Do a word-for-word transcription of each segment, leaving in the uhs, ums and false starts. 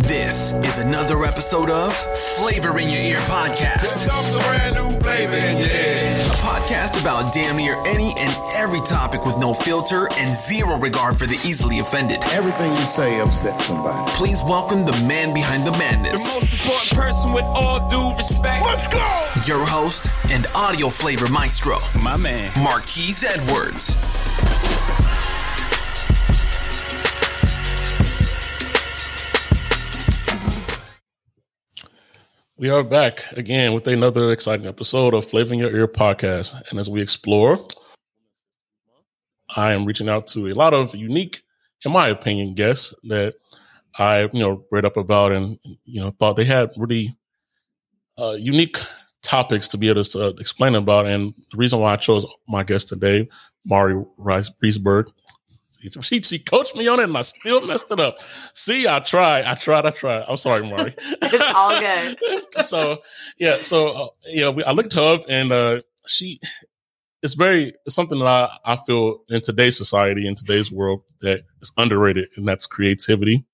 This is another episode of Flavor in Your Ear Podcast. A brand new flavor in your ear. A podcast about damn near any and every topic with no filter and zero regard for the easily offended. Everything you say upsets somebody. Please welcome the man behind the madness. The most important person with all due respect. Let's go! Your host and audio flavor maestro. My man. Marquise Edwards. We are back again with another exciting episode of Flavor in Your Ear Podcast. And as we explore, I am reaching out to a lot of unique, in my opinion, guests that I, you know, read up about and, you know, thought they had really uh, unique topics to be able to uh, explain about. And the reason why I chose my guest today, Mari Rice Riesberg, She, she coached me on it and I still messed it up. See, I tried, I tried, I tried. I'm sorry, Mari. It's all good. so, yeah, so, uh, yeah, we, I looked her up and uh, she, it's very, it's something that I, I feel in today's society, in today's world, that is underrated, and that's creativity.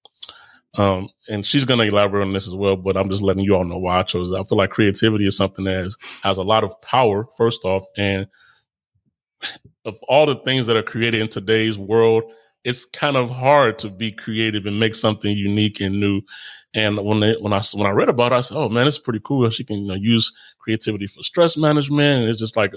Um, and she's going to elaborate on this as well, but I'm just letting you all know why I chose it. I feel like creativity is something that has, has a lot of power, first off, and of all the things that are created in today's world, it's kind of hard to be creative and make something unique and new. And when they, when I when I read about it, I said, "Oh man, it's pretty cool. She can, you know, use creativity for stress management." And it's just like,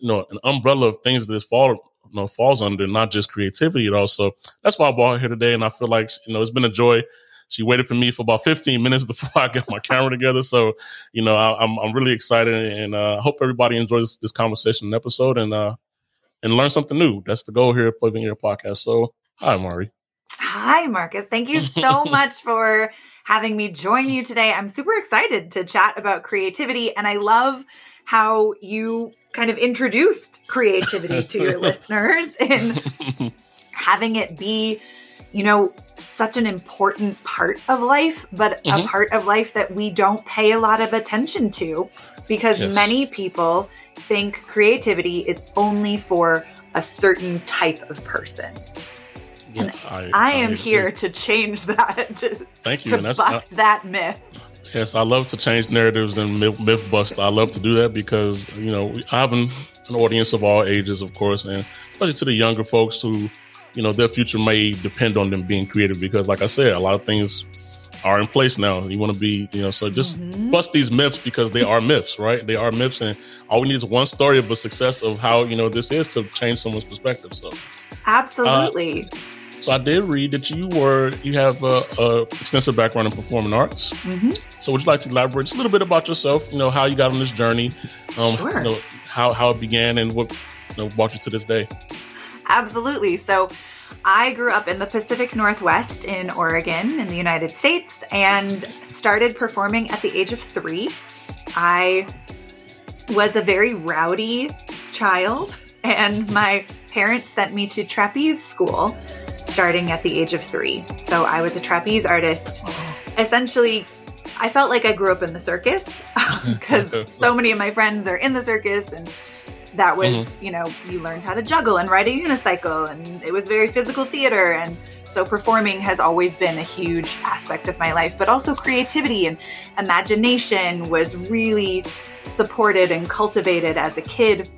you know, an umbrella of things that fall, you know, falls under, not just creativity at all. So that's why I brought her here today, and I feel like, you know, it's been a joy. She waited for me for about fifteen minutes before I got my camera together. So, you know, I, I'm I'm really excited, and I uh, hope everybody enjoys this, this conversation and episode. And uh, And learn something new. That's the goal here at Flavor in Your Podcast. So, hi, Mari. Hi, Marcus. Thank you so much for having me join you today. I'm super excited to chat about creativity. And I love how you kind of introduced creativity to your listeners and having it be, you know, such an important part of life, but mm-hmm. a part of life that we don't pay a lot of attention to, because yes. many people think creativity is only for a certain type of person. Yeah, and I, I am I, here yeah. to change that, to, Thank you. to and that's, bust I, that myth. Yes, I love to change narratives and myth, myth bust. I love to do that because, you know, I have an, an audience of all ages, of course, and especially to the younger folks who, you know, their future may depend on them being creative because, like I said, a lot of things are in place now. You want to be, you know, so just mm-hmm. bust these myths because they are myths, right? They are myths. And all we need is one story of a success of how, you know, this is to change someone's perspective. So absolutely. Uh, so I did read that you were, you have a, a extensive background in performing arts. Mm-hmm. So would you like to elaborate just a little bit about yourself, you know, how you got on this journey, um, sure. you know, how, how it began and what, you know, brought you to this day? Absolutely. So I grew up in the Pacific Northwest in Oregon in the United States and started performing at the age of three. I was a very rowdy child, and my parents sent me to trapeze school starting at the age of three. So I was a trapeze artist. Essentially, I felt like I grew up in the circus because so many of my friends are in the circus, and that was, mm-hmm. you know, you learned how to juggle and ride a unicycle, and it was very physical theater. And so performing has always been a huge aspect of my life, but also creativity and imagination was really supported and cultivated as a kid.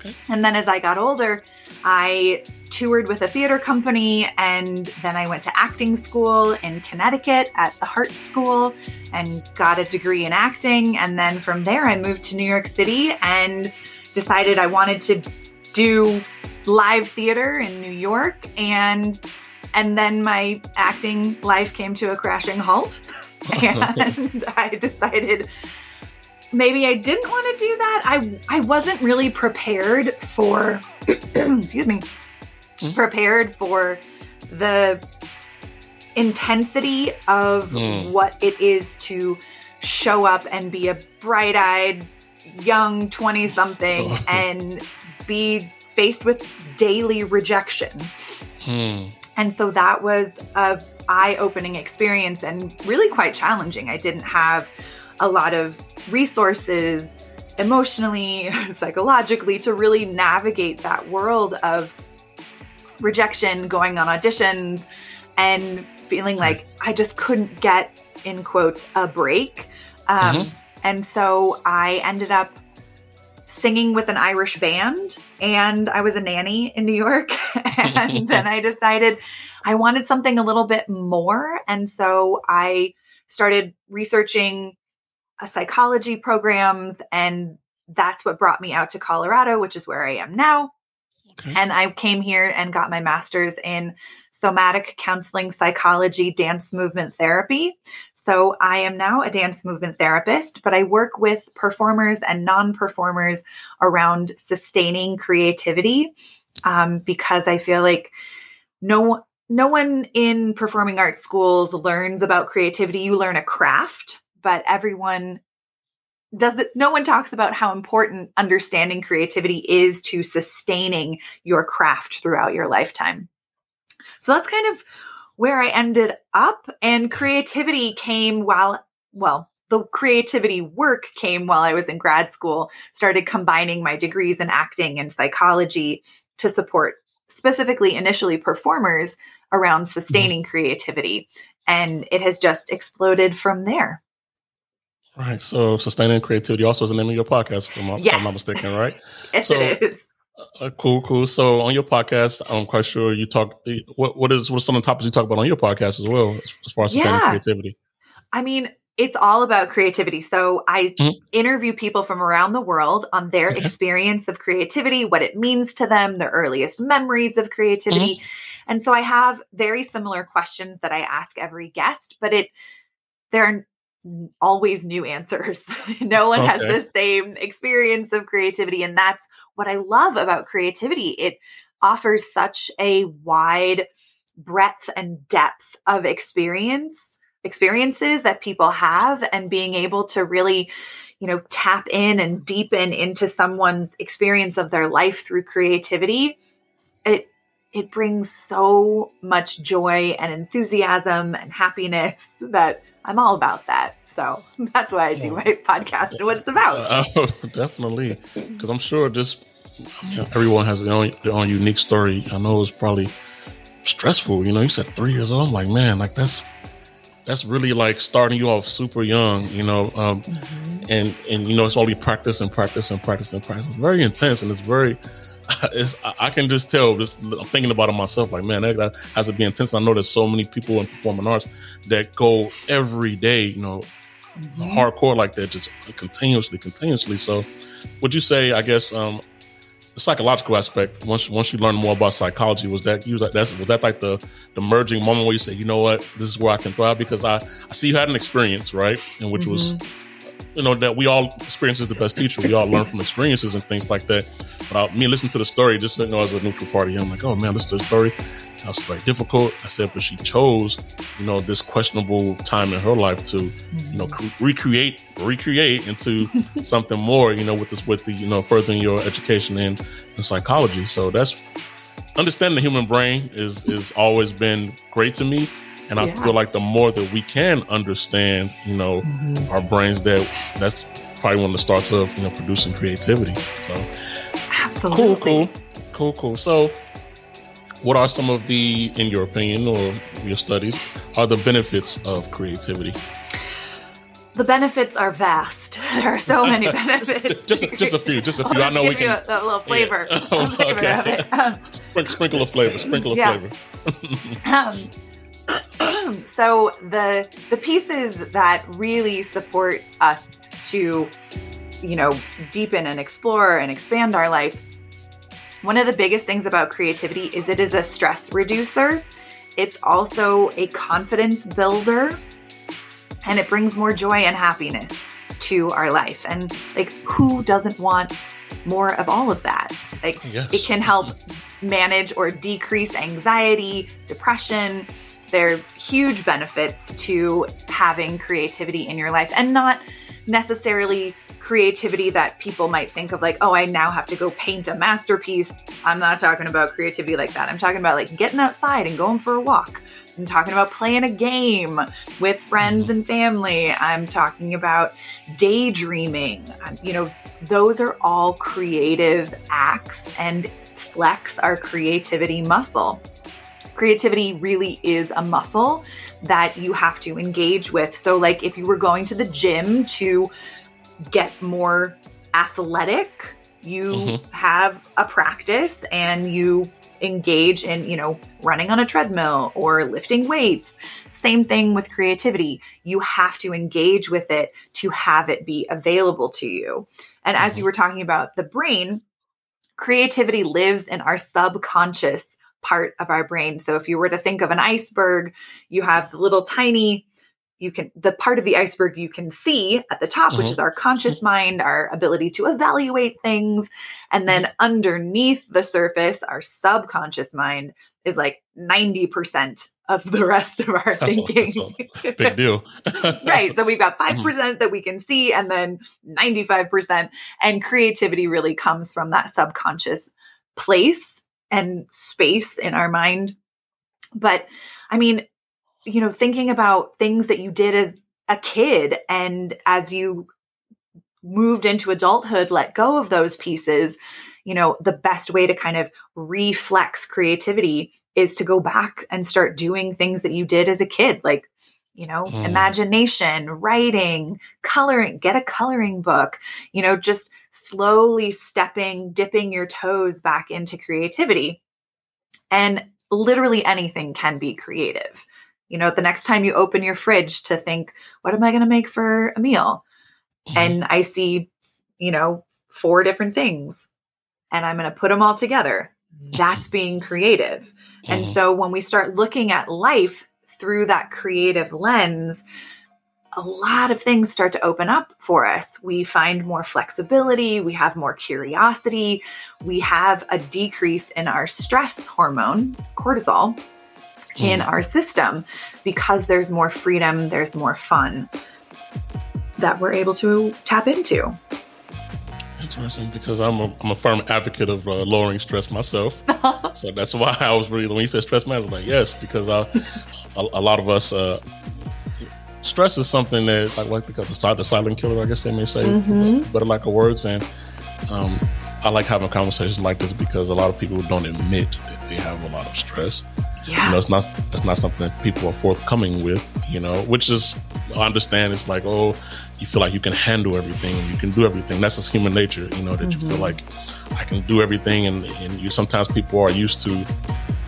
Okay. And then as I got older, I toured with a theater company, and then I went to acting school in Connecticut at the Hart School and got a degree in acting. And then from there, I moved to New York City and decided I wanted to do live theater in New York, and and then my acting life came to a crashing halt, and I decided maybe I didn't want to do that. I I wasn't really prepared for excuse me prepared for the intensity of mm. what it is to show up and be a bright-eyed young twenty something and be faced with daily rejection. Hmm. And so that was a eye-opening experience and really quite challenging. I didn't have a lot of resources emotionally, psychologically to really navigate that world of rejection, going on auditions and feeling like I just couldn't get in quotes, a break. Um, mm-hmm. And so I ended up singing with an Irish band, and I was a nanny in New York. And then I decided I wanted something a little bit more. And so I started researching a psychology programs, and that's what brought me out to Colorado, which is where I am now. Okay. And I came here and got my master's in somatic counseling, psychology, dance movement therapy. So I am now a dance movement therapist, but I work with performers and non-performers around sustaining creativity, um, because I feel like no no one in performing arts schools learns about creativity. You learn a craft, but everyone does it. No one talks about how important understanding creativity is to sustaining your craft throughout your lifetime. So that's kind of where I ended up, and creativity came while, well, the creativity work came while I was in grad school, started combining my degrees in acting and psychology to support specifically initially performers around sustaining mm-hmm. creativity. And it has just exploded from there. Right. So Sustaining Creativity also is the name of your podcast, if I'm, yes. if I'm not mistaken, right? Yes, so, it is. Uh, cool, cool. So on your podcast, I'm quite sure you talk, what, what is, what's some of the topics you talk about on your podcast as well, as, as far as sustaining yeah. creativity? I mean, it's all about creativity. So I mm-hmm. interview people from around the world on their mm-hmm. experience of creativity, what it means to them, their earliest memories of creativity. Mm-hmm. And so I have very similar questions that I ask every guest, but it, they're always new answers. No one okay. has the same experience of creativity. And that's what I love about creativity. It offers such a wide breadth and depth of experience, experiences that people have, and being able to really, you know, tap in and deepen into someone's experience of their life through creativity. It, it brings so much joy and enthusiasm and happiness that I'm all about that. So that's why I do my podcast and what it's about. Uh, definitely. Because I'm sure just you know, everyone has their own, their own unique story. I know it's probably stressful. You know, you said three years old. I'm like, man, like that's, that's really like starting you off super young, you know, um, mm-hmm. and, and, you know, it's only practice and practice and practice and practice. It's very intense, and it's very, It's, I can just tell, just thinking about it myself, like, man, that, that has to be intense. I know there's so many people in performing arts that go every day, you know, mm-hmm. hardcore like that, just continuously, continuously. So would you say, I guess, um, the psychological aspect, once once you learn more about psychology, was that you, that's, was that like the, the merging moment where you say, you know what, this is where I can thrive? Because I, I see you had an experience, right? And which mm-hmm. was... You know, that we all experience is the best teacher. We all learn from experiences and things like that. But I, me listening to the story, just you know, as a neutral party, I'm like, oh man, this is a story. That was very difficult. I said, but she chose, you know, this questionable time in her life to, you know, cre- recreate, recreate into something more, you know, with this, with the, you know, furthering your education in, in psychology. So that's understanding the human brain is, is always been great to me. And I yeah. feel like the more that we can understand, you know, mm-hmm. our brains, that that's probably one of the starts of, you know, producing creativity. So absolutely. Cool, cool, cool, cool. So what are some of the, in your opinion or your studies, are the benefits of creativity? The benefits are vast. There are so many benefits. just, just, just a few, just a few. I'll I know we can. You a, a little flavor. Yeah. Oh, a flavor okay. of it. Um, sprinkle, sprinkle of flavor, sprinkle of yeah. flavor. um, So the the pieces that really support us to, you know, deepen and explore and expand our life, one of the biggest things about creativity is it is a stress reducer. It's also a confidence builder, and it brings more joy and happiness to our life. And like, who doesn't want more of all of that? Like, yes. It can help manage or decrease anxiety, depression. There are huge benefits to having creativity in your life, and not necessarily creativity that people might think of like, oh, I now have to go paint a masterpiece. I'm not talking about creativity like that. I'm talking about like getting outside and going for a walk. I'm talking about playing a game with friends and family. I'm talking about daydreaming. You know, those are all creative acts and flex our creativity muscle. Creativity really is a muscle that you have to engage with. So like if you were going to the gym to get more athletic, you mm-hmm. have a practice and you engage in, you know, running on a treadmill or lifting weights. Same thing with creativity. You have to engage with it to have it be available to you. And mm-hmm. as you were talking about the brain, creativity lives in our subconscious part of our brain. So if you were to think of an iceberg, you have the little tiny, you can, the part of the iceberg you can see at the top, mm-hmm. which is our conscious mind, our ability to evaluate things. And then underneath the surface, our subconscious mind is like ninety percent of the rest of our that's thinking. A, a big deal. Right. So we've got five percent mm-hmm. that we can see and then ninety-five percent. And creativity really comes from that subconscious place and space in our mind. But I mean, you know, thinking about things that you did as a kid and as you moved into adulthood, let go of those pieces, you know, the best way to kind of reflex creativity is to go back and start doing things that you did as a kid, like, you know, mm. imagination, writing, coloring, get a coloring book, you know, just slowly stepping, dipping your toes back into creativity. And literally anything can be creative. You know, the next time you open your fridge to think, what am I going to make for a meal? Mm-hmm. And I see, you know, four different things and I'm going to put them all together. That's being creative. Mm-hmm. And so when we start looking at life through that creative lens, a lot of things start to open up for us. We find more flexibility. We have more curiosity. We have a decrease in our stress hormone, cortisol, in our system because there's more freedom, there's more fun that we're able to tap into. Interesting, because I'm a, I'm a firm advocate of uh, lowering stress myself. So that's why I was really, when you said stress management, like, yes, because I, a, a lot of us, uh, stress is something that, like, like the, the silent killer, I guess they may say, mm-hmm. but like a words. And um, I like having conversations like this because a lot of people don't admit that they have a lot of stress. Yeah. You know, it's not it's not something that people are forthcoming with, you know, which is, I understand, it's like, oh, you feel like you can handle everything and you can do everything. That's just human nature, you know, that mm-hmm. you feel like I can do everything. And, and you sometimes people are used to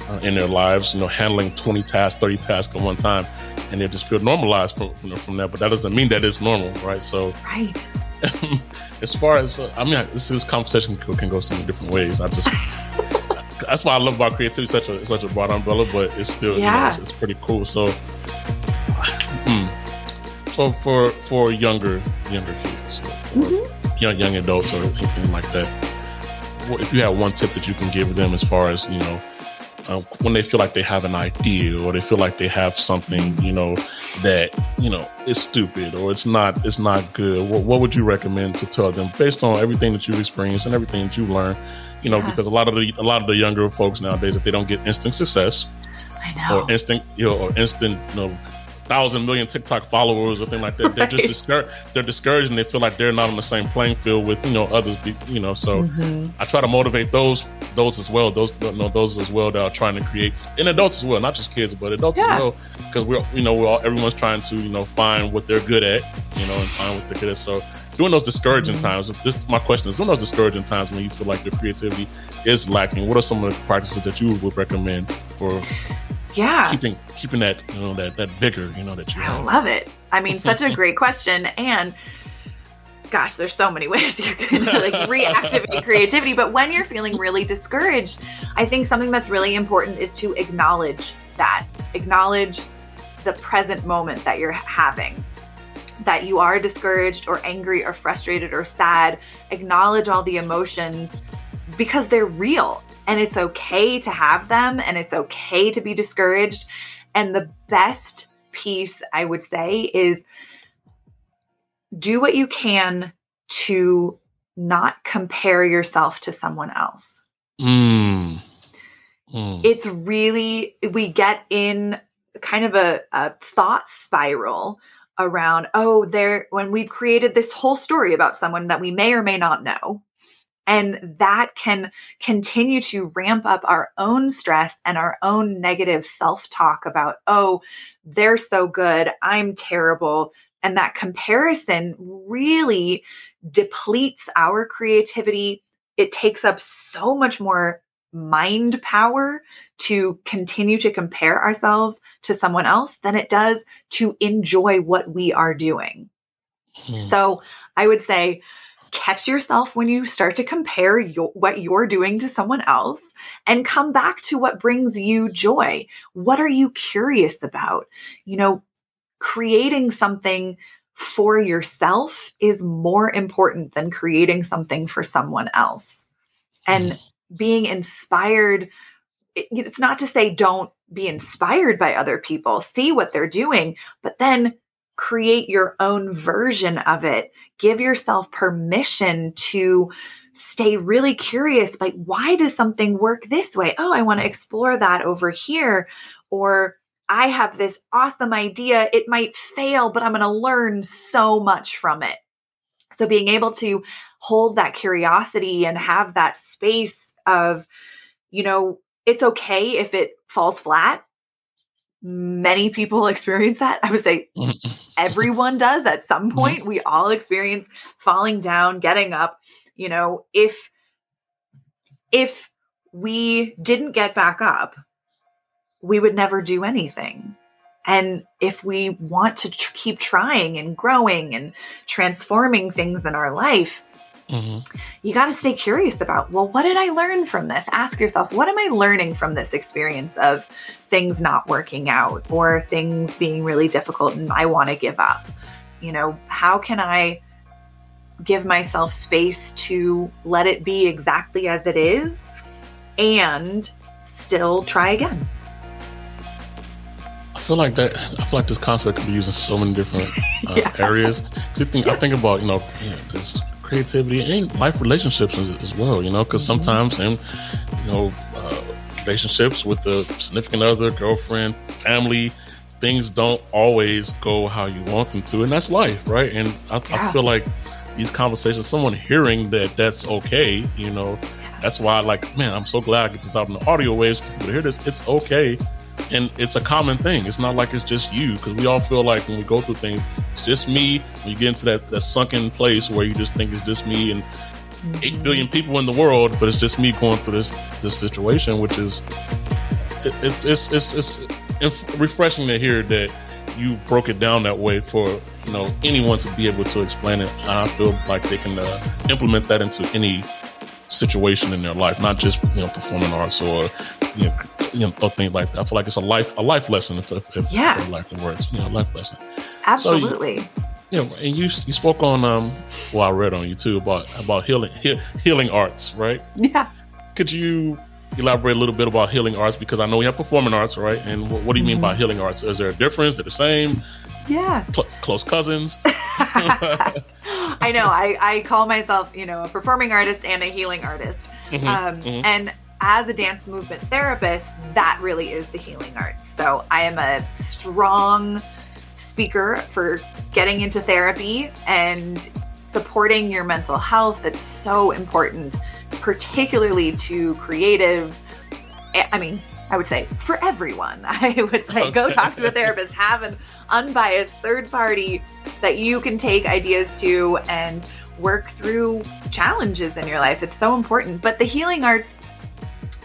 uh, in their lives, you know, handling twenty tasks, thirty tasks at one time. And they just feel normalized from, you know, from that. But that doesn't mean that it's normal. Right. So right. as far as uh, I mean, this, this conversation can, can go so many different ways. I just. That's why I love about creativity, such a such a broad umbrella, but it's still, yeah. you know, it's, it's pretty cool. So, so for for younger younger kids, mm-hmm. young young adults, or anything like that, if you have one tip that you can give them as far as, you know, um, when they feel like they have an idea or they feel like they have something, you know, that, you know, is stupid or it's not it's not good, what, what would you recommend to tell them based on everything that you've experienced and everything that you've learned? You know, yeah. because a lot of the a lot of the younger folks nowadays, if they don't get instant success, I know. or instant, you know, or instant, you know, thousand million TikTok followers or thing like that, right. they're just discouraged. They're discouraged, and they feel like they're not on the same playing field with, you know, others. Be, you know, so mm-hmm. I try to motivate those those as well. Those you know, those as well that are trying to create, and adults as well, not just kids, but adults yeah. as well, because we're you know we're all everyone's trying to you know find what they're good at, you know, and find what they're good at. So. During those discouraging mm-hmm. times, this is my question is during those discouraging times when you feel like your creativity is lacking, what are some of the practices that you would recommend for yeah. keeping keeping that, you know, that that vigor, you know, that you have? I love it. I mean, such a great question. And gosh, there's so many ways you can like reactivate creativity. But when you're feeling really discouraged, I think something that's really important is to acknowledge that. Acknowledge the present moment that you're having. That you are discouraged or angry or frustrated or sad. Acknowledge all the emotions because they're real and it's okay to have them and it's okay to be discouraged. And the best piece I would say is do what you can to not compare yourself to someone else. Mm. Mm. It's really, we get in kind of a, a thought spiral around, oh, there, when we've created this whole story about someone that we may or may not know. And that can continue to ramp up our own stress and our own negative self-talk about, oh, they're so good, I'm terrible. And that comparison really depletes our creativity. It takes up so much more mind power to continue to compare ourselves to someone else than it does to enjoy what we are doing. Mm. So I would say, catch yourself when you start to compare your, what you're doing to someone else, and come back to what brings you joy. What are you curious about? You know, creating something for yourself is more important than creating something for someone else. And mm. being inspired, it, it's not to say don't be inspired by other people, see what they're doing, but then create your own version of it. Give yourself permission to stay really curious. Like, why does something work this way? Oh, I want to explore that over here. Or I have this awesome idea. It might fail, but I'm going to learn so much from it. So being able to hold that curiosity and have that space of, you know, it's okay if it falls flat. Many people experience that. I would say everyone does at some point. We all experience falling down, getting up. You know, if, if we didn't get back up, we would never do anything. And if we want to tr- keep trying and growing and transforming things in our life, mm-hmm. you got to stay curious about, well, what did I learn from this? Ask yourself, what am I learning from this experience of things not working out or things being really difficult and I want to give up? You know, how can I give myself space to let it be exactly as it is and still try again? I feel like that. I feel like this concept could be used in so many different uh, yeah. areas. I think, I think about, you know, you know this. creativity and life relationships as well, you know, because sometimes in, you know, uh, relationships with the significant other, girlfriend, family, things don't always go how you want them to. And that's life, right? And I, yeah. I feel like these conversations, someone hearing that that's okay, you know, that's why, like, man, I'm so glad I get this out in the audio waves. People to hear this, it's okay. And it's a common thing. It's not like it's just you, because we all feel like when we go through things, it's just me. When you get into that, that sunken place where you just think it's just me and eight billion people in the world, but it's just me going through this this situation, which is it, it's, it's it's it's it's refreshing to hear that you broke it down that way for, you know, anyone to be able to explain it. And I feel like they can uh, implement that into any situation in their life, not just, you know, performing arts or, you know, you know, or things like that. I feel like it's a life, a life lesson, if, if, if yeah. for lack of words, you know, a life lesson. Absolutely. So you, you know, and you you spoke on, um, well, I read on you too about about healing he, healing arts, right? Yeah. Could you elaborate a little bit about healing arts? Because I know we have performing arts, right? And what, what do you mm-hmm. mean by healing arts? Is there a difference? They're the same? Yeah. Cl- close cousins. I know. I, I call myself, you know, a performing artist and a healing artist. Mm-hmm. Um, mm-hmm. And as a dance movement therapist, that really is the healing arts. So I am a strong speaker for getting into therapy and supporting your mental health. That's so important, particularly to creatives. I mean, I would say for everyone. I would say okay. go talk to a therapist, have an unbiased third party that you can take ideas to and work through challenges in your life. It's so important. But the healing arts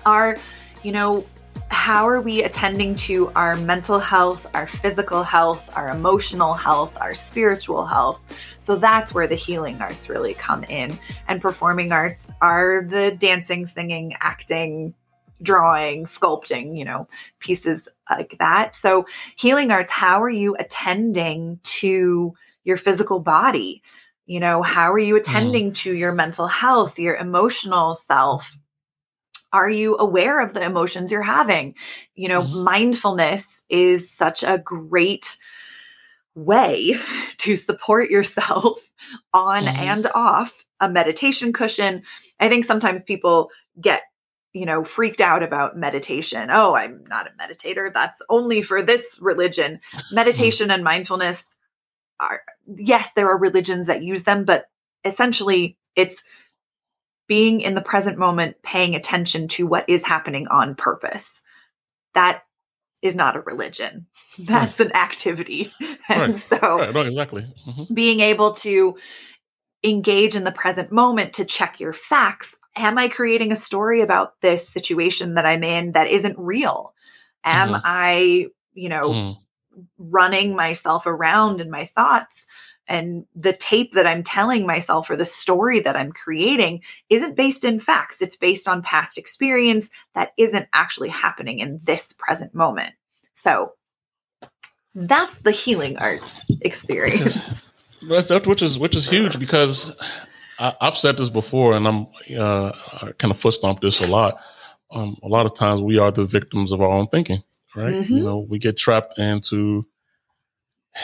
are, you know, how are we attending to our mental health, our physical health, our emotional health, our spiritual health? So that's where the healing arts really come in. And performing arts are the dancing, singing, acting, drawing, sculpting, you know, pieces like that. So healing arts, how are you attending to your physical body? You know, how are you attending mm. to your mental health, your emotional self? Are you aware of the emotions you're having? You know, mm-hmm. mindfulness is such a great way to support yourself on mm-hmm. and off a meditation cushion. I think sometimes people get, you know, freaked out about meditation. Oh, I'm not a meditator. That's only for this religion. Meditation mm-hmm. and mindfulness are, yes, there are religions that use them, but essentially it's being in the present moment, paying attention to what is happening on purpose. That is not a religion. That's right. An activity. And right. so right. Right. Exactly. Mm-hmm. Being able to engage in the present moment to check your facts. Am I creating a story about this situation that I'm in that isn't real? Am mm-hmm. I, you know, mm-hmm. running myself around in my thoughts? And the tape that I'm telling myself or the story that I'm creating isn't based in facts. It's based on past experience that isn't actually happening in this present moment. So that's the healing arts experience. That's, that's, which is which is huge, because I, I've said this before, and I'm uh, I kind of foot stomp this a lot. Um, a lot of times we are the victims of our own thinking, right? Mm-hmm. You know, we get trapped into,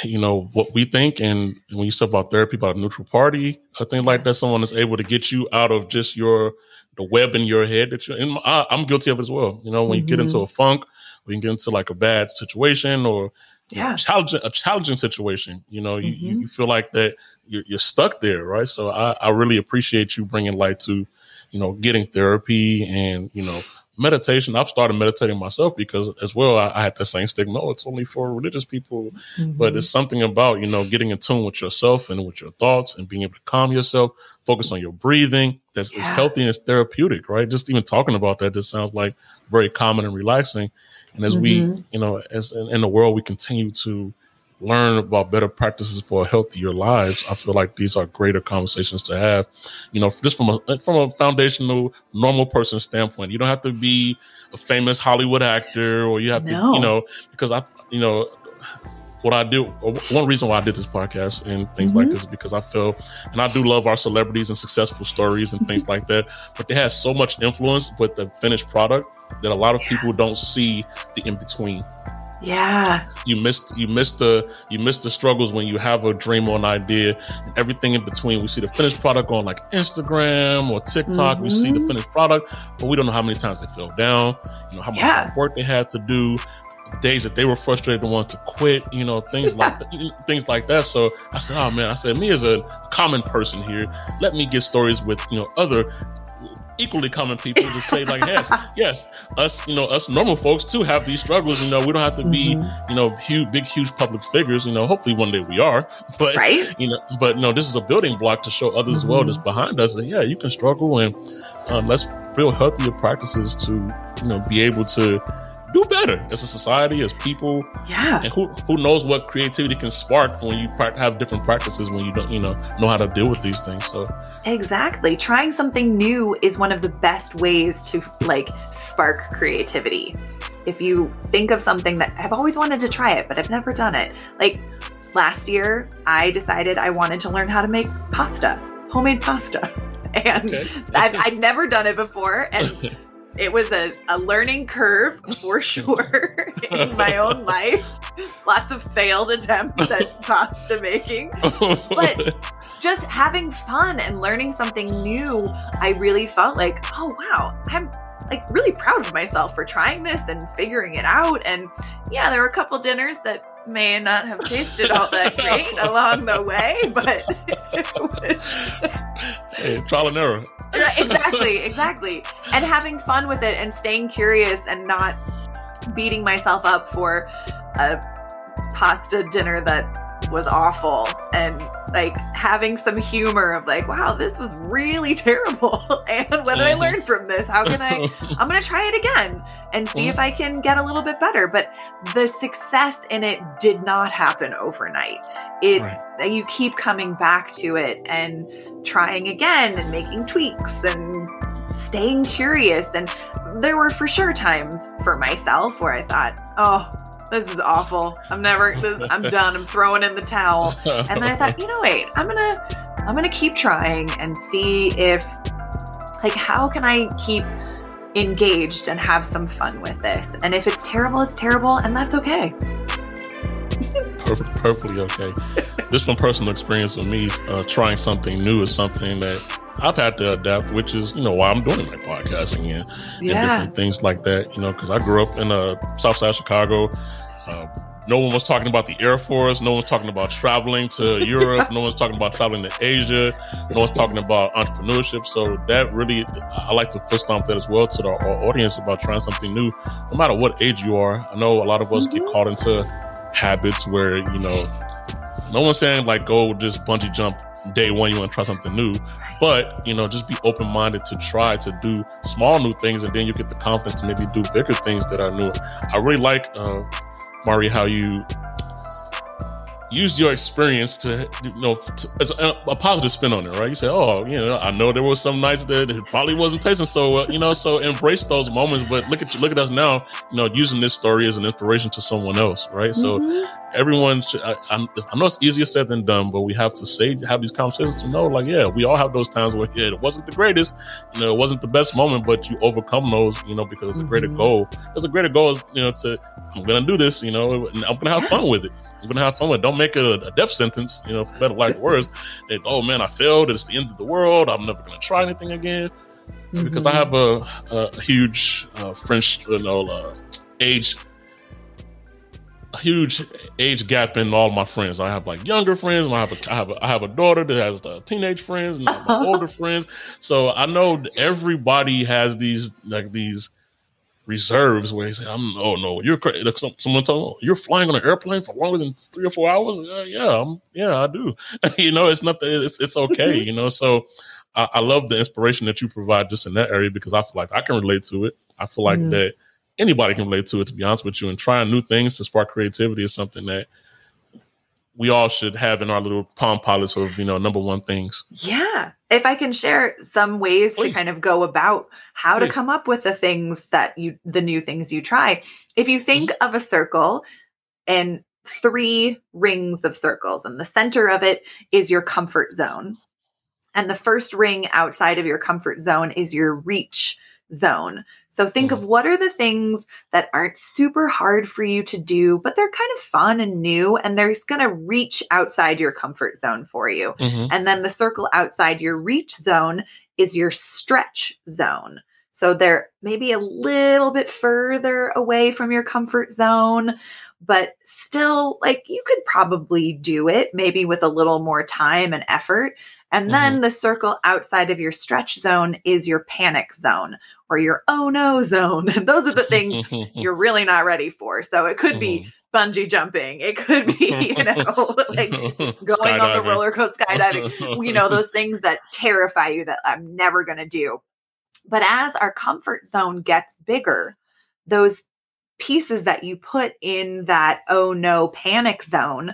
you know, what we think. And when you talk about therapy, about a neutral party, a thing like that, someone is able to get you out of just your, the web in your head that you're in. I, I'm guilty of it as well. You know, when mm-hmm. you get into a funk, when you get into like a bad situation or yeah. know, challenging, a challenging situation, you know, mm-hmm. you, you feel like that you're, you're stuck there. Right. So I, I really appreciate you bringing light to, you know, getting therapy and, you know, meditation. I've started meditating myself because as well, I, I had the same stigma. No, it's only for religious people, mm-hmm. but it's something about, you know, getting in tune with yourself and with your thoughts and being able to calm yourself, focus on your breathing. That's yeah. it's healthy and it's therapeutic, right? Just even talking about that just sounds like very common and relaxing. And as mm-hmm. we, you know, as in, in the world, we continue to learn about better practices for healthier lives. I feel like these are greater conversations to have, you know, just from a from a foundational normal person standpoint. You don't have to be a famous Hollywood actor, or you have no. to, you know, because I, you know, what I do, or one reason why I did this podcast and things mm-hmm. like this is because I feel, and I do love our celebrities and successful stories and things like that, but they have so much influence with the finished product that a lot of yeah. people don't see the in between. Yeah, you missed you missed the you missed the struggles when you have a dream or an idea and everything in between. We see the finished product on like Instagram or TikTok. Mm-hmm. We see the finished product, but we don't know how many times they fell down. You know how much yeah. work they had to do, days that they were frustrated and wanted to quit. You know things like that, things like that. So I said, oh man, I said me as a common person here, let me get stories with you know other. Equally common people to say like, yes, yes, us, you know, us normal folks too have these struggles. You know, we don't have to be, mm-hmm. you know, huge, big, huge public figures. You know, hopefully one day we are, but, right? you know, but no, this is a building block to show others mm-hmm. as well that's behind us. And yeah, you can struggle, and uh, let's build healthier practices to, you know, be able to do better as a society, as people. Yeah. And who who knows what creativity can spark when you have different practices, when you don't, you know, know how to deal with these things. So exactly. Trying something new is one of the best ways to like spark creativity. If you think of something that I've always wanted to try it, but I've never done it. Like last year, I decided I wanted to learn how to make pasta, homemade pasta. And okay. I've, I've never done it before. And it was a, a learning curve for sure in my own life. Lots of failed attempts at pasta making. But just having fun and learning something new, I really felt like, oh, wow, I'm like really proud of myself for trying this and figuring it out. And yeah, there were a couple dinners that may not have tasted all that great along the way, but it was hey, trial and error. exactly, exactly. And having fun with it and staying curious and not beating myself up for a pasta dinner that was awful, and like having some humor of like, wow, this was really terrible. And what did I learn from this? How can I, I'm going to try it again and see if I can get a little bit better. But the success in it did not happen overnight. It, right. you keep coming back to it and trying again and making tweaks and staying curious. And there were for sure times for myself where I thought, oh, this is awful. I'm never, this, I'm done. I'm throwing in the towel. And then I thought, you know, wait, I'm going to, I'm going to keep trying and see if like, how can I keep engaged and have some fun with this? And if it's terrible, it's terrible. And that's okay. Perfect, perfectly okay. This one personal experience with me, uh, trying something new is something that I've had to adapt, which is, you know, why I'm doing my podcasting and, yeah. and different things like that, you know, because I grew up in uh, Southside Chicago, uh, No one was talking about the Air Force. No one's talking about traveling to Europe. No one's talking about traveling to Asia. No one's talking about entrepreneurship. So that really, I like to push stomp that as well to the, our audience about trying something new, no matter what age you are. I know a lot of us mm-hmm. get caught into habits where, you know, no one's saying like, go just bungee jump day one, you want to try something new, but, you know, just be open-minded to try to do small new things, and then you get the confidence to maybe do bigger things that are new. I really like, uh, Mari, how you used your experience to, you know, to, as a, a positive spin on it, right? You said, oh, you know, I know there were some nights that it probably wasn't tasting so well, you know, so embrace those moments, but look at you, look at us now, you know, using this story as an inspiration to someone else, right? Mm-hmm. So everyone should, I, I, I know it's easier said than done, but we have to say, have these conversations to know, like, yeah, we all have those times where yeah, it wasn't the greatest, you know, it wasn't the best moment, but you overcome those, you know, because it's a greater mm-hmm. goal. There's a greater goal is, you know, to, I'm going to do this, you know, and I'm going to have fun with it. I'm going to have fun with it. Don't make it a, a death sentence, you know, for better lack of words. That, oh, man, I failed. It's the end of the world. I'm never going to try anything again. Mm-hmm. Because I have a, a huge uh, French, you know, uh, age, a huge age gap in all my friends. I have like younger friends. And I have a, I have a, I have a daughter that has uh, teenage friends and uh-huh. my older friends. So I know everybody has these, like these, reserves where he said, I'm oh no, you're crazy. Someone told me, oh, you're flying on an airplane for longer than three or four hours. Yeah, yeah, I'm, yeah I do. You know, it's not that it's, it's okay, you know. So I, I love the inspiration that you provide just in that area, because I feel like I can relate to it. I feel like yeah. that anybody can relate to it, to be honest with you, and trying new things to spark creativity is something that we all should have in our little palm pilots of, you know, number one things. Yeah. If I can share some ways Please. to kind of go about how Please. to come up with the things that you, the new things you try. If you think mm-hmm. of a circle and three rings of circles, and the center of it is your comfort zone. And the first ring outside of your comfort zone is your reach zone. So think mm-hmm. of what are the things that aren't super hard for you to do, but they're kind of fun and new, and they're going to reach outside your comfort zone for you. Mm-hmm. And then the circle outside your reach zone is your stretch zone. So they're maybe a little bit further away from your comfort zone, but still, like, you could probably do it, maybe with a little more time and effort. And then mm-hmm. the circle outside of your stretch zone is your panic zone, or your oh no zone. Those are the things you're really not ready for. So it could be bungee jumping. It could be, you know, like going on the roller coaster, skydiving, you know, those things that terrify you that I'm never going to do. But as our comfort zone gets bigger, those pieces that you put in that oh no panic zone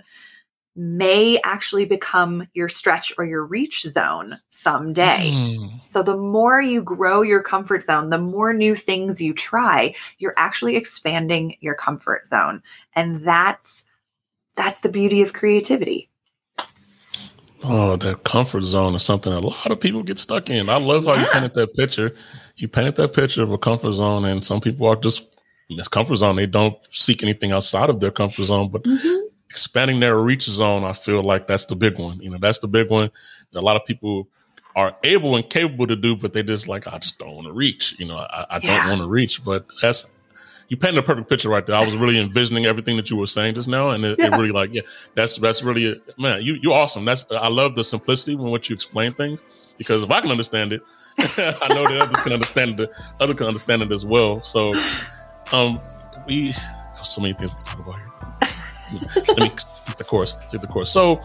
may actually become your stretch or your reach zone someday. Mm. So the more you grow your comfort zone, the more new things you try, you're actually expanding your comfort zone. And that's, that's the beauty of creativity. Oh, that comfort zone is something a lot of people get stuck in. I love how yeah. you painted that picture. You painted that picture of a comfort zone, and some people are just in this comfort zone. They don't seek anything outside of their comfort zone, but mm-hmm. expanding their reach zone, I feel like that's the big one. You know, that's the big one that a lot of people are able and capable to do, but they just like, I just don't want to reach. You know, I, I yeah. don't want to reach. But that's, you painted a perfect picture right there. I was really envisioning everything that you were saying just now. And it, yeah. it really like, yeah, that's, that's really, man, you, you're awesome. That's, I love the simplicity when what you explain things, because if I can understand it, I know that others can understand it, others can understand it as well. So, um, we have so many things we talk about here. Let me take the course. Take the course. So,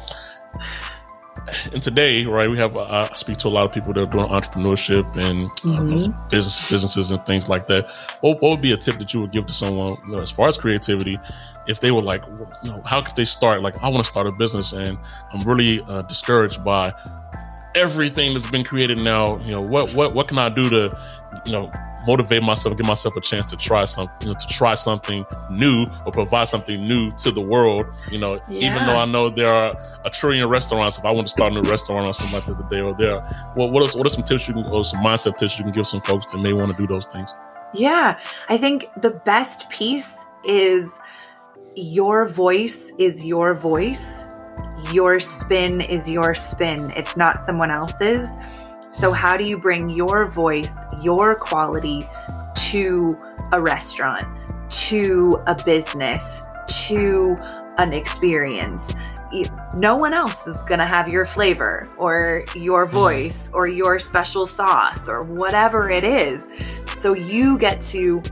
and today, right, we have. Uh, I speak to a lot of people that are doing entrepreneurship and mm-hmm. I don't know, business, businesses and things like that. What, what would be a tip that you would give to someone, you know, as far as creativity, if they were like, you know, how could they start? Like, I want to start a business, and I'm really uh, discouraged by everything that's been created now. You know, what, what, what can I do to, you know, motivate myself, give myself a chance to try something, you know, to try something new, or provide something new to the world. You know, yeah. even though I know there are a trillion restaurants, if I want to start a new restaurant or something like that today or there, well, what are, what are some tips you can, or some mindset tips you can give some folks that may want to do those things? Yeah, I think the best piece is your voice is your voice. Your spin is your spin. It's not someone else's. So how do you bring your voice, your quality to a restaurant, to a business, to an experience. No one else is going to have your flavor or your voice or your special sauce or whatever it is. So you get to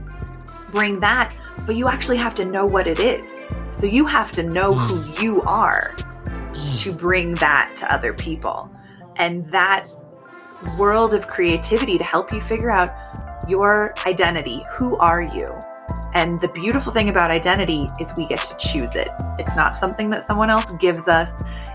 bring that, but you actually have to know what it is. So you have to know who you are to bring that to other people. And that world of creativity to help you figure out your identity. Who are you? And the beautiful thing about identity is we get to choose it. It's not something that someone else gives us.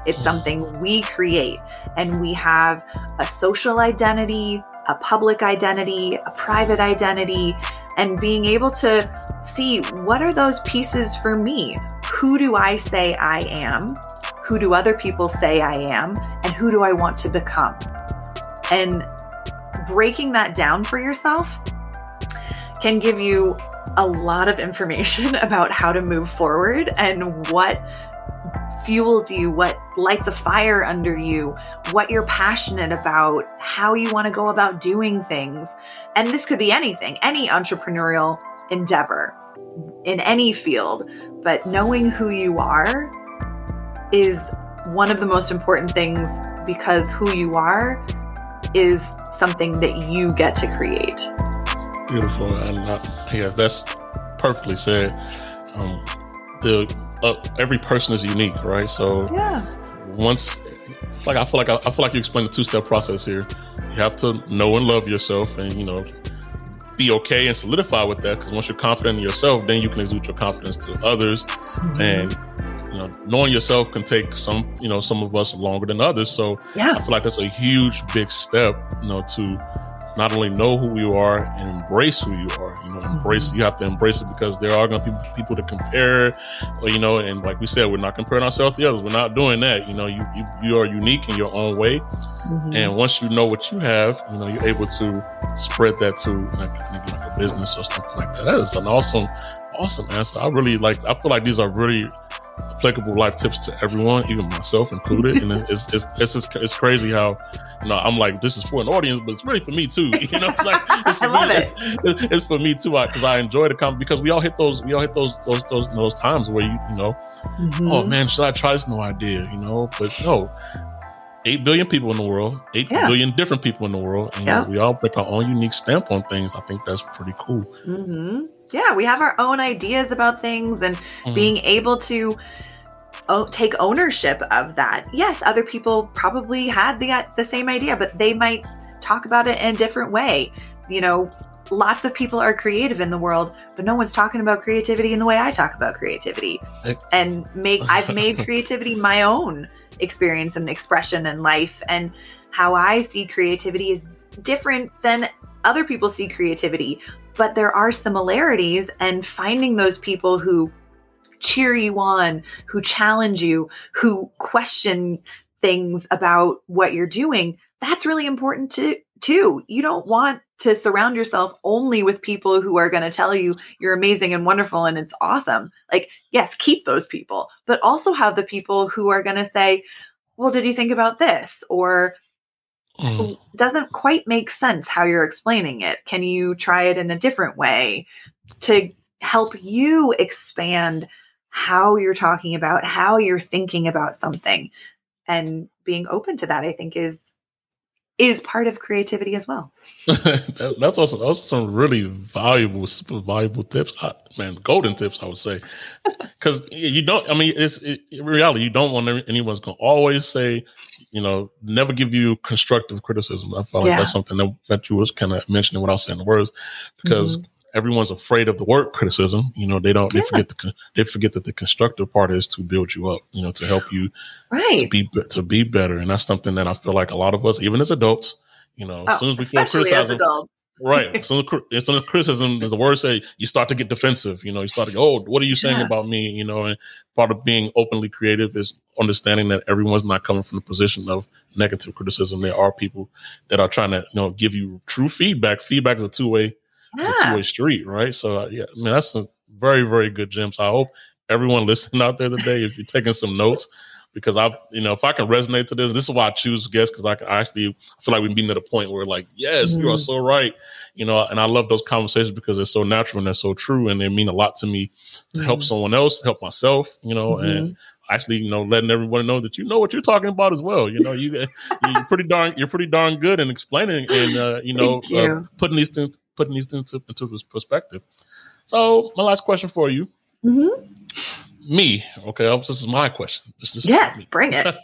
It's something we create. And we have a social identity, a public identity, a private identity, and being able to see what are those pieces for me? Who do I say I am? Who do other people say I am? And who do I want to become? And breaking that down for yourself can give you a lot of information about how to move forward and what fuels you, what lights a fire under you, what you're passionate about, how you want to go about doing things. And this could be anything, any entrepreneurial endeavor in any field, but knowing who you are is one of the most important things, because who you are is something that you get to create. Beautiful. And I, yeah, that's perfectly said. Um, the uh, every person is unique, right? So yeah. Once, it's like I feel like I, I feel like you explained the two-step process here. You have to know and love yourself, and you know, be okay and solidify with that. Because once you're confident in yourself, then you can exude your confidence to others. Mm-hmm. And you know, knowing yourself can take some, you know, some of us longer than others. So yeah. I feel like that's a huge, big step, you know, to not only know who you are and embrace who you are, you know, embrace, you have to embrace it, because there are going to be people to compare, or, you know, and like we said, we're not comparing ourselves to others. We're not doing that. You know, you, you, you are unique in your own way. Mm-hmm. And once you know what you have, you know, you're able to spread that to like, like a business or something like that. That is an awesome, awesome answer. I really like, I feel like these are really applicable life tips to everyone, even myself included. And it's it's it's it's, just, it's crazy how, you know, I'm like, this is for an audience, but it's really for me too. You know, it's like, it's for I love me, it. It's, it's for me too, because I, I enjoy the comment, because we all hit those we all hit those those those, those times where you you know, mm-hmm. oh man, should I try this? No idea, you know. But no, eight billion people in the world, eight yeah. billion different people in the world, and yeah. we all put our own unique stamp on things. I think that's pretty cool. Mm-hmm. Yeah, we have our own ideas about things, and mm-hmm. being able to o- take ownership of that. Yes, other people probably had the, the same idea, but they might talk about it in a different way. You know, lots of people are creative in the world, but no one's talking about creativity in the way I talk about creativity. And make I've made creativity my own experience and expression in life, and how I see creativity is different than other people see creativity, but there are similarities, and finding those people who cheer you on, who challenge you, who question things about what you're doing, that's really important too. too. You don't want to surround yourself only with people who are going to tell you you're amazing and wonderful and it's awesome. Like, yes, keep those people, but also have the people who are going to say, well, did you think about this? Or Mm. doesn't quite make sense how you're explaining it. Can you try it in a different way to help you expand how you're talking about, how you're thinking about something? And being open to that, I think, is is part of creativity as well. that, that's also those are some really valuable, super valuable tips. I, man, golden tips, I would say. Because you don't, I mean, it's it, in reality, you don't want anyone's going to always say, you know, never give you constructive criticism. I felt yeah. like that's something that, that you was kind of mentioning when I was saying the words, because mm-hmm. everyone's afraid of the word criticism. You know, they don't, yeah. they forget the, they forget that the constructive part is to build you up, you know, to help you right. to be, to be better. And that's something that I feel like a lot of us, even as adults, you know, oh, as soon as we feel criticism, right. So it's on the criticism, as the word say, you start to get defensive, you know, you start to go, oh, what are you saying yeah. about me? You know, and part of being openly creative is understanding that everyone's not coming from the position of negative criticism. There are people that are trying to, you know, give you true feedback. Feedback is a two way, yeah. it's a two way street, right? So yeah, I mean, that's a very, very good gem. So I hope everyone listening out there today, if you're taking some notes because I've, you know, if I can resonate to this, this is why I choose guests, because I can actually I feel like we're meeting at a point where like, yes, mm. you are so right. You know, and I love those conversations because they're so natural and they're so true. And they mean a lot to me to mm. help someone else, help myself, you know, mm-hmm. and actually, you know, letting everyone know that, you know, what you're talking about as well. You know, you, you're pretty darn, you're pretty darn good in explaining and, uh, you know, you. Uh, putting these things, putting these things into, into perspective. So my last question for you. Mm-hmm. Me, okay. This is my question. This is yeah, me. Bring it.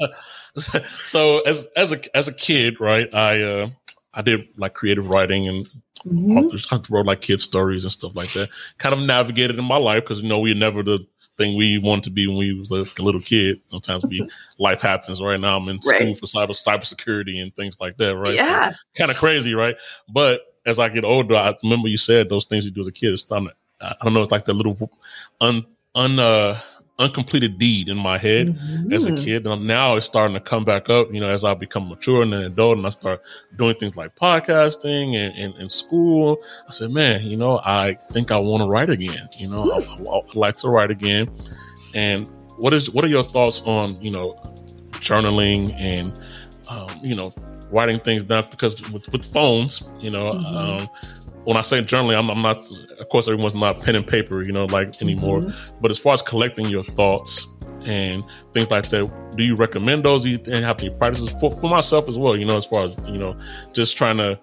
So, as as a as a kid, right? I uh, I did like creative writing and mm-hmm. authors, I wrote like kids' stories and stuff like that. Kind of navigated in my life because you know we're never the thing we wanted to be when we was like a little kid. Sometimes we life happens. Right now, I'm in right. school for cyber cybersecurity and things like that. Right? Yeah. So, kind of crazy, right? But as I get older, I remember you said those things you do as a kid. It's not, I don't know. It's like the little un. Un, uh, uncompleted deed in my head mm-hmm. as a kid. And now it's starting to come back up, you know, as I become mature and an adult and I start doing things like podcasting and, and, and school. I said, man, you know, I think I want to write again. You know, I, I, I like to write again. And what is, what are your thoughts on, you know, journaling and, um, you know, writing things down? Because with, with phones, you know, mm-hmm. um, when I say journaling, I'm, I'm not, of course, everyone's not pen and paper, you know, like anymore. Mm-hmm. But as far as collecting your thoughts and things like that, do you recommend those? Do you have any practices for, for myself as well? You know, as far as, you know, just trying to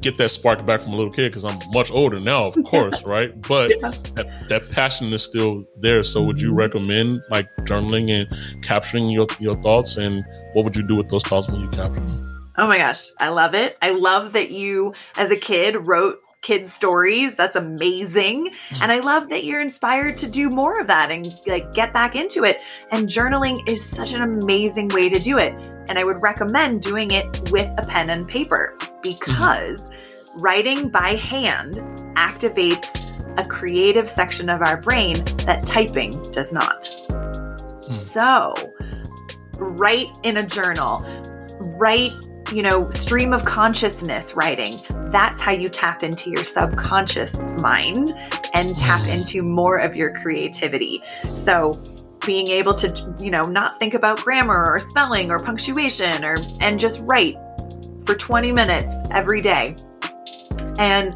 get that spark back from a little kid because I'm much older now, of course. Right. But yeah. that, that passion is still there. So mm-hmm. would you recommend like journaling and capturing your, your thoughts? And what would you do with those thoughts when you capture them? Oh, my gosh. I love it. I love that you as a kid wrote kids' stories. That's amazing. And I love that you're inspired to do more of that and like get back into it. And journaling is such an amazing way to do it. And I would recommend doing it with a pen and paper because mm-hmm. writing by hand activates a creative section of our brain that typing does not. Mm-hmm. So write in a journal, write you know, stream of consciousness writing. That's how you tap into your subconscious mind and tap into more of your creativity. So being able to, you know, not think about grammar or spelling or punctuation or, and just write for twenty minutes every day. And,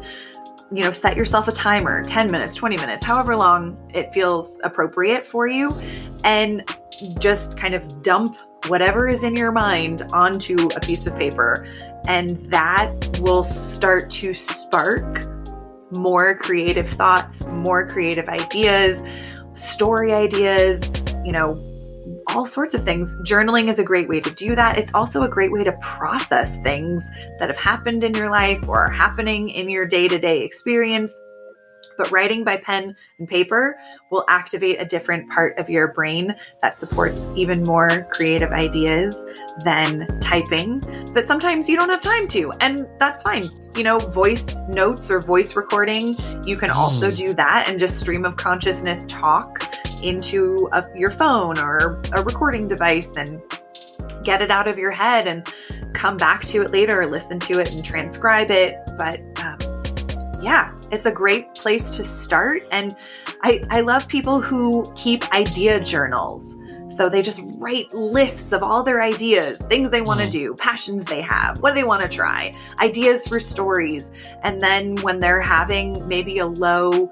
you know, set yourself a timer, ten minutes, twenty minutes, however long it feels appropriate for you. And just kind of dump whatever is in your mind onto a piece of paper. And that will start to spark more creative thoughts, more creative ideas, story ideas, you know, all sorts of things. Journaling is a great way to do that. It's also a great way to process things that have happened in your life or are happening in your day-to-day experience. But writing by pen and paper will activate a different part of your brain that supports even more creative ideas than typing. But sometimes you don't have time to, and that's fine. You know, voice notes or voice recording, you can also do that and just stream of consciousness talk into a, your phone or a recording device and get it out of your head and come back to it later or listen to it and transcribe it. But, um, yeah, it's a great place to start. And I, I love people who keep idea journals. So they just write lists of all their ideas, things they want to do, passions they have, what they want to try, ideas for stories. And then when they're having maybe a low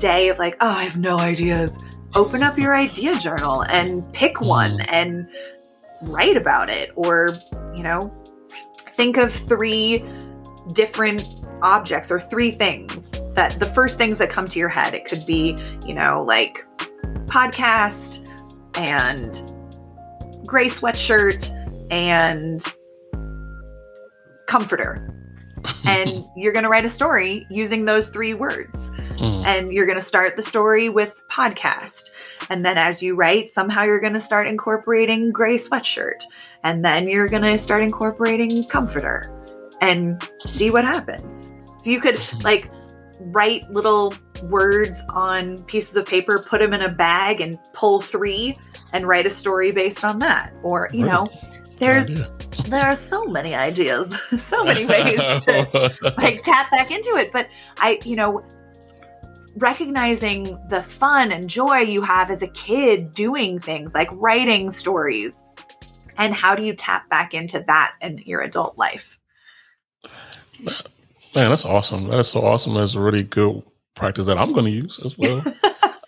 day of like, oh, I have no ideas, open up your idea journal and pick one and write about it. Or, you know, think of three different objects or three things that the first things that come to your head. It could be, you know, like podcast and gray sweatshirt and comforter. And you're going to write a story using those three words. Mm. And you're going to start the story with podcast. And then as you write, somehow you're going to start incorporating gray sweatshirt. And then you're going to start incorporating comforter and see what happens. So you could like write little words on pieces of paper, put them in a bag and pull three and write a story based on that. Or, you know, there's, there are so many ideas, so many ways to like tap back into it. But I, you know, recognizing the fun and joy you have as a kid doing things like writing stories. And how do you tap back into that in your adult life? Man, that's awesome. That is so awesome. That's a really good practice that I'm going to use as well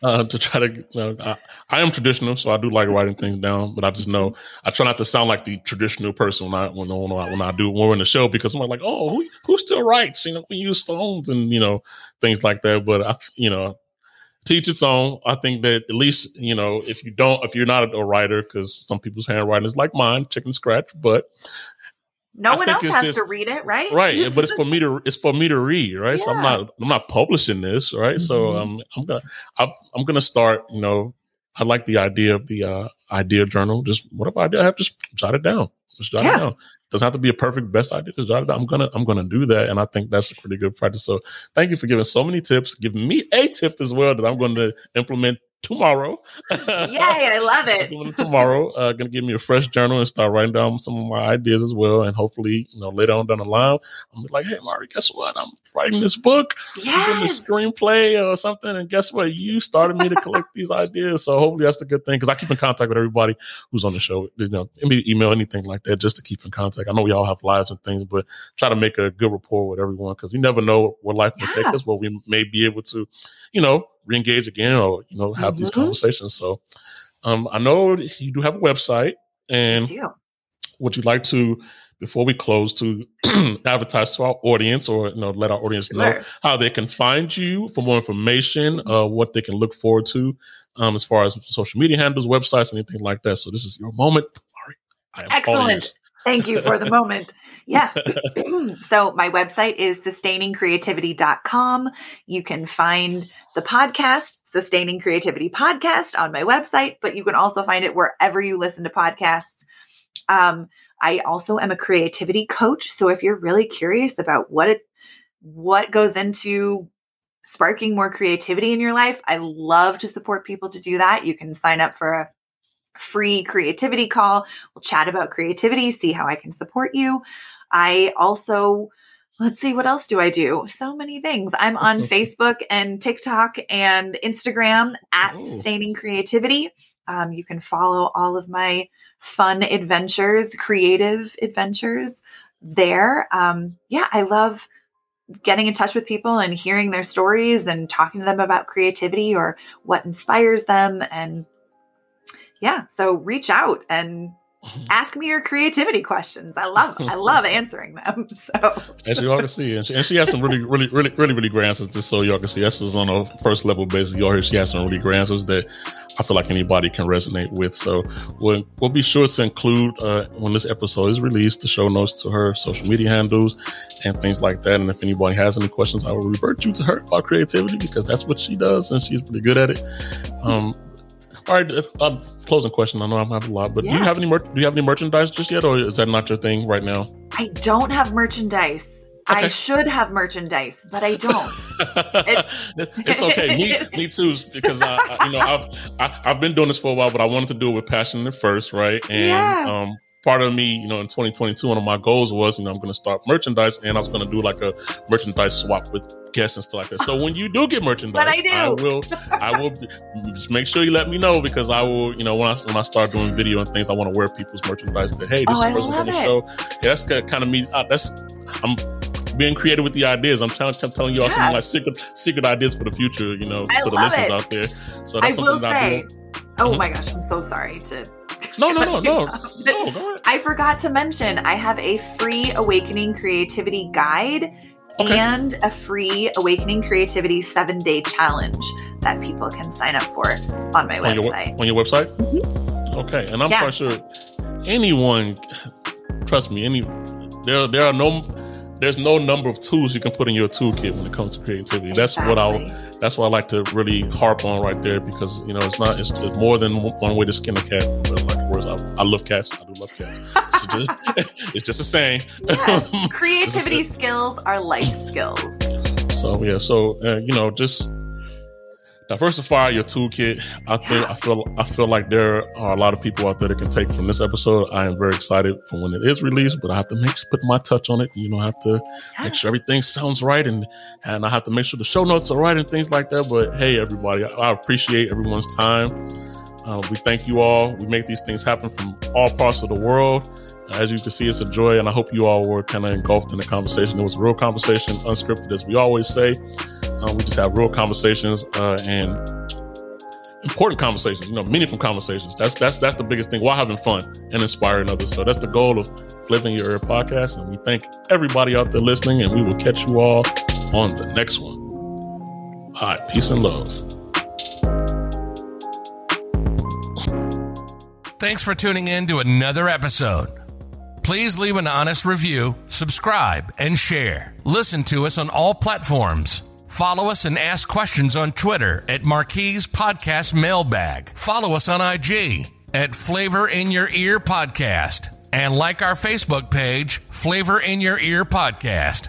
uh, to try to, you know, I, I am traditional, so I do like writing things down, but I just know I try not to sound like the traditional person when I, when, when, I, when I do more in the show, because I'm like, oh, who, who still writes? You know, we use phones and, you know, things like that. But I, you know, teach its own. I think that at least, you know, if you don't, if you're not a writer, because some people's handwriting is like mine, chicken scratch, but no one else has just, to read it, right? Right, but it's for me to it's for me to read, right? Yeah. So I'm not I'm not publishing this, right? Mm-hmm. So um, I'm gonna I've, I'm gonna start. You know, I like the idea of the uh, idea journal. Just whatever idea I have, just jot it down. Just jot yeah. it down. Doesn't have to be a perfect best idea. Just jot it down. I'm gonna I'm gonna do that, and I think that's a pretty good practice. So thank you for giving so many tips. Giving me a tip as well that I'm going to implement tomorrow. Yay! I love it. Tomorrow, uh, gonna give me a fresh journal and start writing down some of my ideas as well. And hopefully, you know, later on down the line, I'm like, "Hey, Mari, guess what? I'm writing this book, yes. I'm doing this screenplay or something." And guess what? You started me to collect these ideas. So hopefully, that's a good thing, because I keep in contact with everybody who's on the show. You know, email, anything like that, just to keep in contact. I know we all have lives and things, but try to make a good rapport with everyone, because you never know where life yeah. may take us. Where we may be able to, you know, reengage again, or, you know, have mm-hmm. these conversations. So um, I know you do have a website, and would you like to, before we close, to advertise to our audience, or, you know, let our audience sure. know how they can find you for more information, uh, what they can look forward to um, as far as social media handles, websites, anything like that. So this is your moment. Sorry, I am all ears. Thank you for the moment. Yeah. So my website is sustaining creativity dot com. You can find the podcast, Sustaining Creativity Podcast, on my website, but you can also find it wherever you listen to podcasts. Um, I also am a creativity coach. So if you're really curious about what it, what goes into sparking more creativity in your life, I love to support people to do that. You can sign up for a free creativity call. We'll chat about creativity, see how I can support you. I also, let's see, what else do I do? So many things. I'm on Facebook and TikTok and Instagram at oh. Sustaining Creativity. Um, you can follow all of my fun adventures, creative adventures there. Um, yeah, I love getting in touch with people and hearing their stories and talking to them about creativity or what inspires them. And yeah. So reach out and ask me your creativity questions. I love, I love answering them. So, as you all can see, and she, and she has some really, really, really, really, really great answers. Just so y'all can see, this was on a first level basis. Y'all hear she has some really great answers that I feel like anybody can resonate with. So we'll, we'll be sure to include uh, when this episode is released, the show notes to her social media handles and things like that. And if anybody has any questions, I will revert you to her about creativity, because that's what she does, and she's pretty good at it. Um, All right, um, closing question. I know I have a lot, but yeah. do you have any mer- do you have any merchandise just yet, or is that not your thing right now? I don't have merchandise. Okay. I should have merchandise, but I don't. It- it's okay. Me, me too, because I, I, you know, I've I, I've been doing this for a while, but I wanted to do it with passion at first, right? And yeah. um, part of me, you know, in twenty twenty-two, one of my goals was, you know, I'm going to start merchandise, and I was going to do like a merchandise swap with guests and stuff like that. So when you do get merchandise, but I, do. I will, I will just make sure you let me know, because I will, you know, when I, when I start doing video and things, I want to wear people's merchandise that, hey, this oh, is person on the show. Yeah, that's kind of me. Uh, that's, I'm being creative with the ideas. I'm trying to telling you all yeah. some like secret, secret ideas for the future, you know, I so the listeners it. out there. So that's I something will that say, oh mm-hmm. my gosh, I'm so sorry to. No, no, no, no. no, no. I forgot to mention, I have a free Awakening Creativity Guide okay. and a free Awakening Creativity seven-day challenge that people can sign up for on my on website. Your, on your website? Mm-hmm. Okay. And I'm yeah. quite sure anyone, trust me, any there there are no... there's no number of tools you can put in your toolkit when it comes to creativity. Exactly. That's what I, that's what I like to really harp on right there, because, you know, it's not, it's, it's more than one way to skin a cat. Like, words, I, I love cats. I do love cats. It's just, it's just a saying. Yeah. Creativity skills are life skills. So, yeah. So, uh, you know, just Diversify your toolkit. I think yeah. I feel I feel like there are a lot of people out there that can take from this episode. I am very excited for when it is released, but I have to make put my touch on it. You know, I have to yeah. make sure everything sounds right, and and I have to make sure the show notes are right and things like that. But hey, everybody, I, I appreciate everyone's time. Uh, we thank you all. We make these things happen from all parts of the world. As you can see, it's a joy, and I hope you all were kind of engulfed in the conversation. It was a real conversation, unscripted, as we always say. Uh, we just have real conversations uh, and important conversations, you know, meaningful conversations. That's that's that's the biggest thing. While having fun and inspiring others. So that's the goal of Flavor in Your Ear podcast. And we thank everybody out there listening, and we will catch you all on the next one. All right. Peace and love. Thanks for tuning in to another episode. Please leave an honest review, subscribe, and share. Listen to us on all platforms. Follow us and ask questions on Twitter at Marquise Podcast Mailbag. Follow us on I G at Flavor in Your Ear Podcast. And like our Facebook page, Flavor in Your Ear Podcast.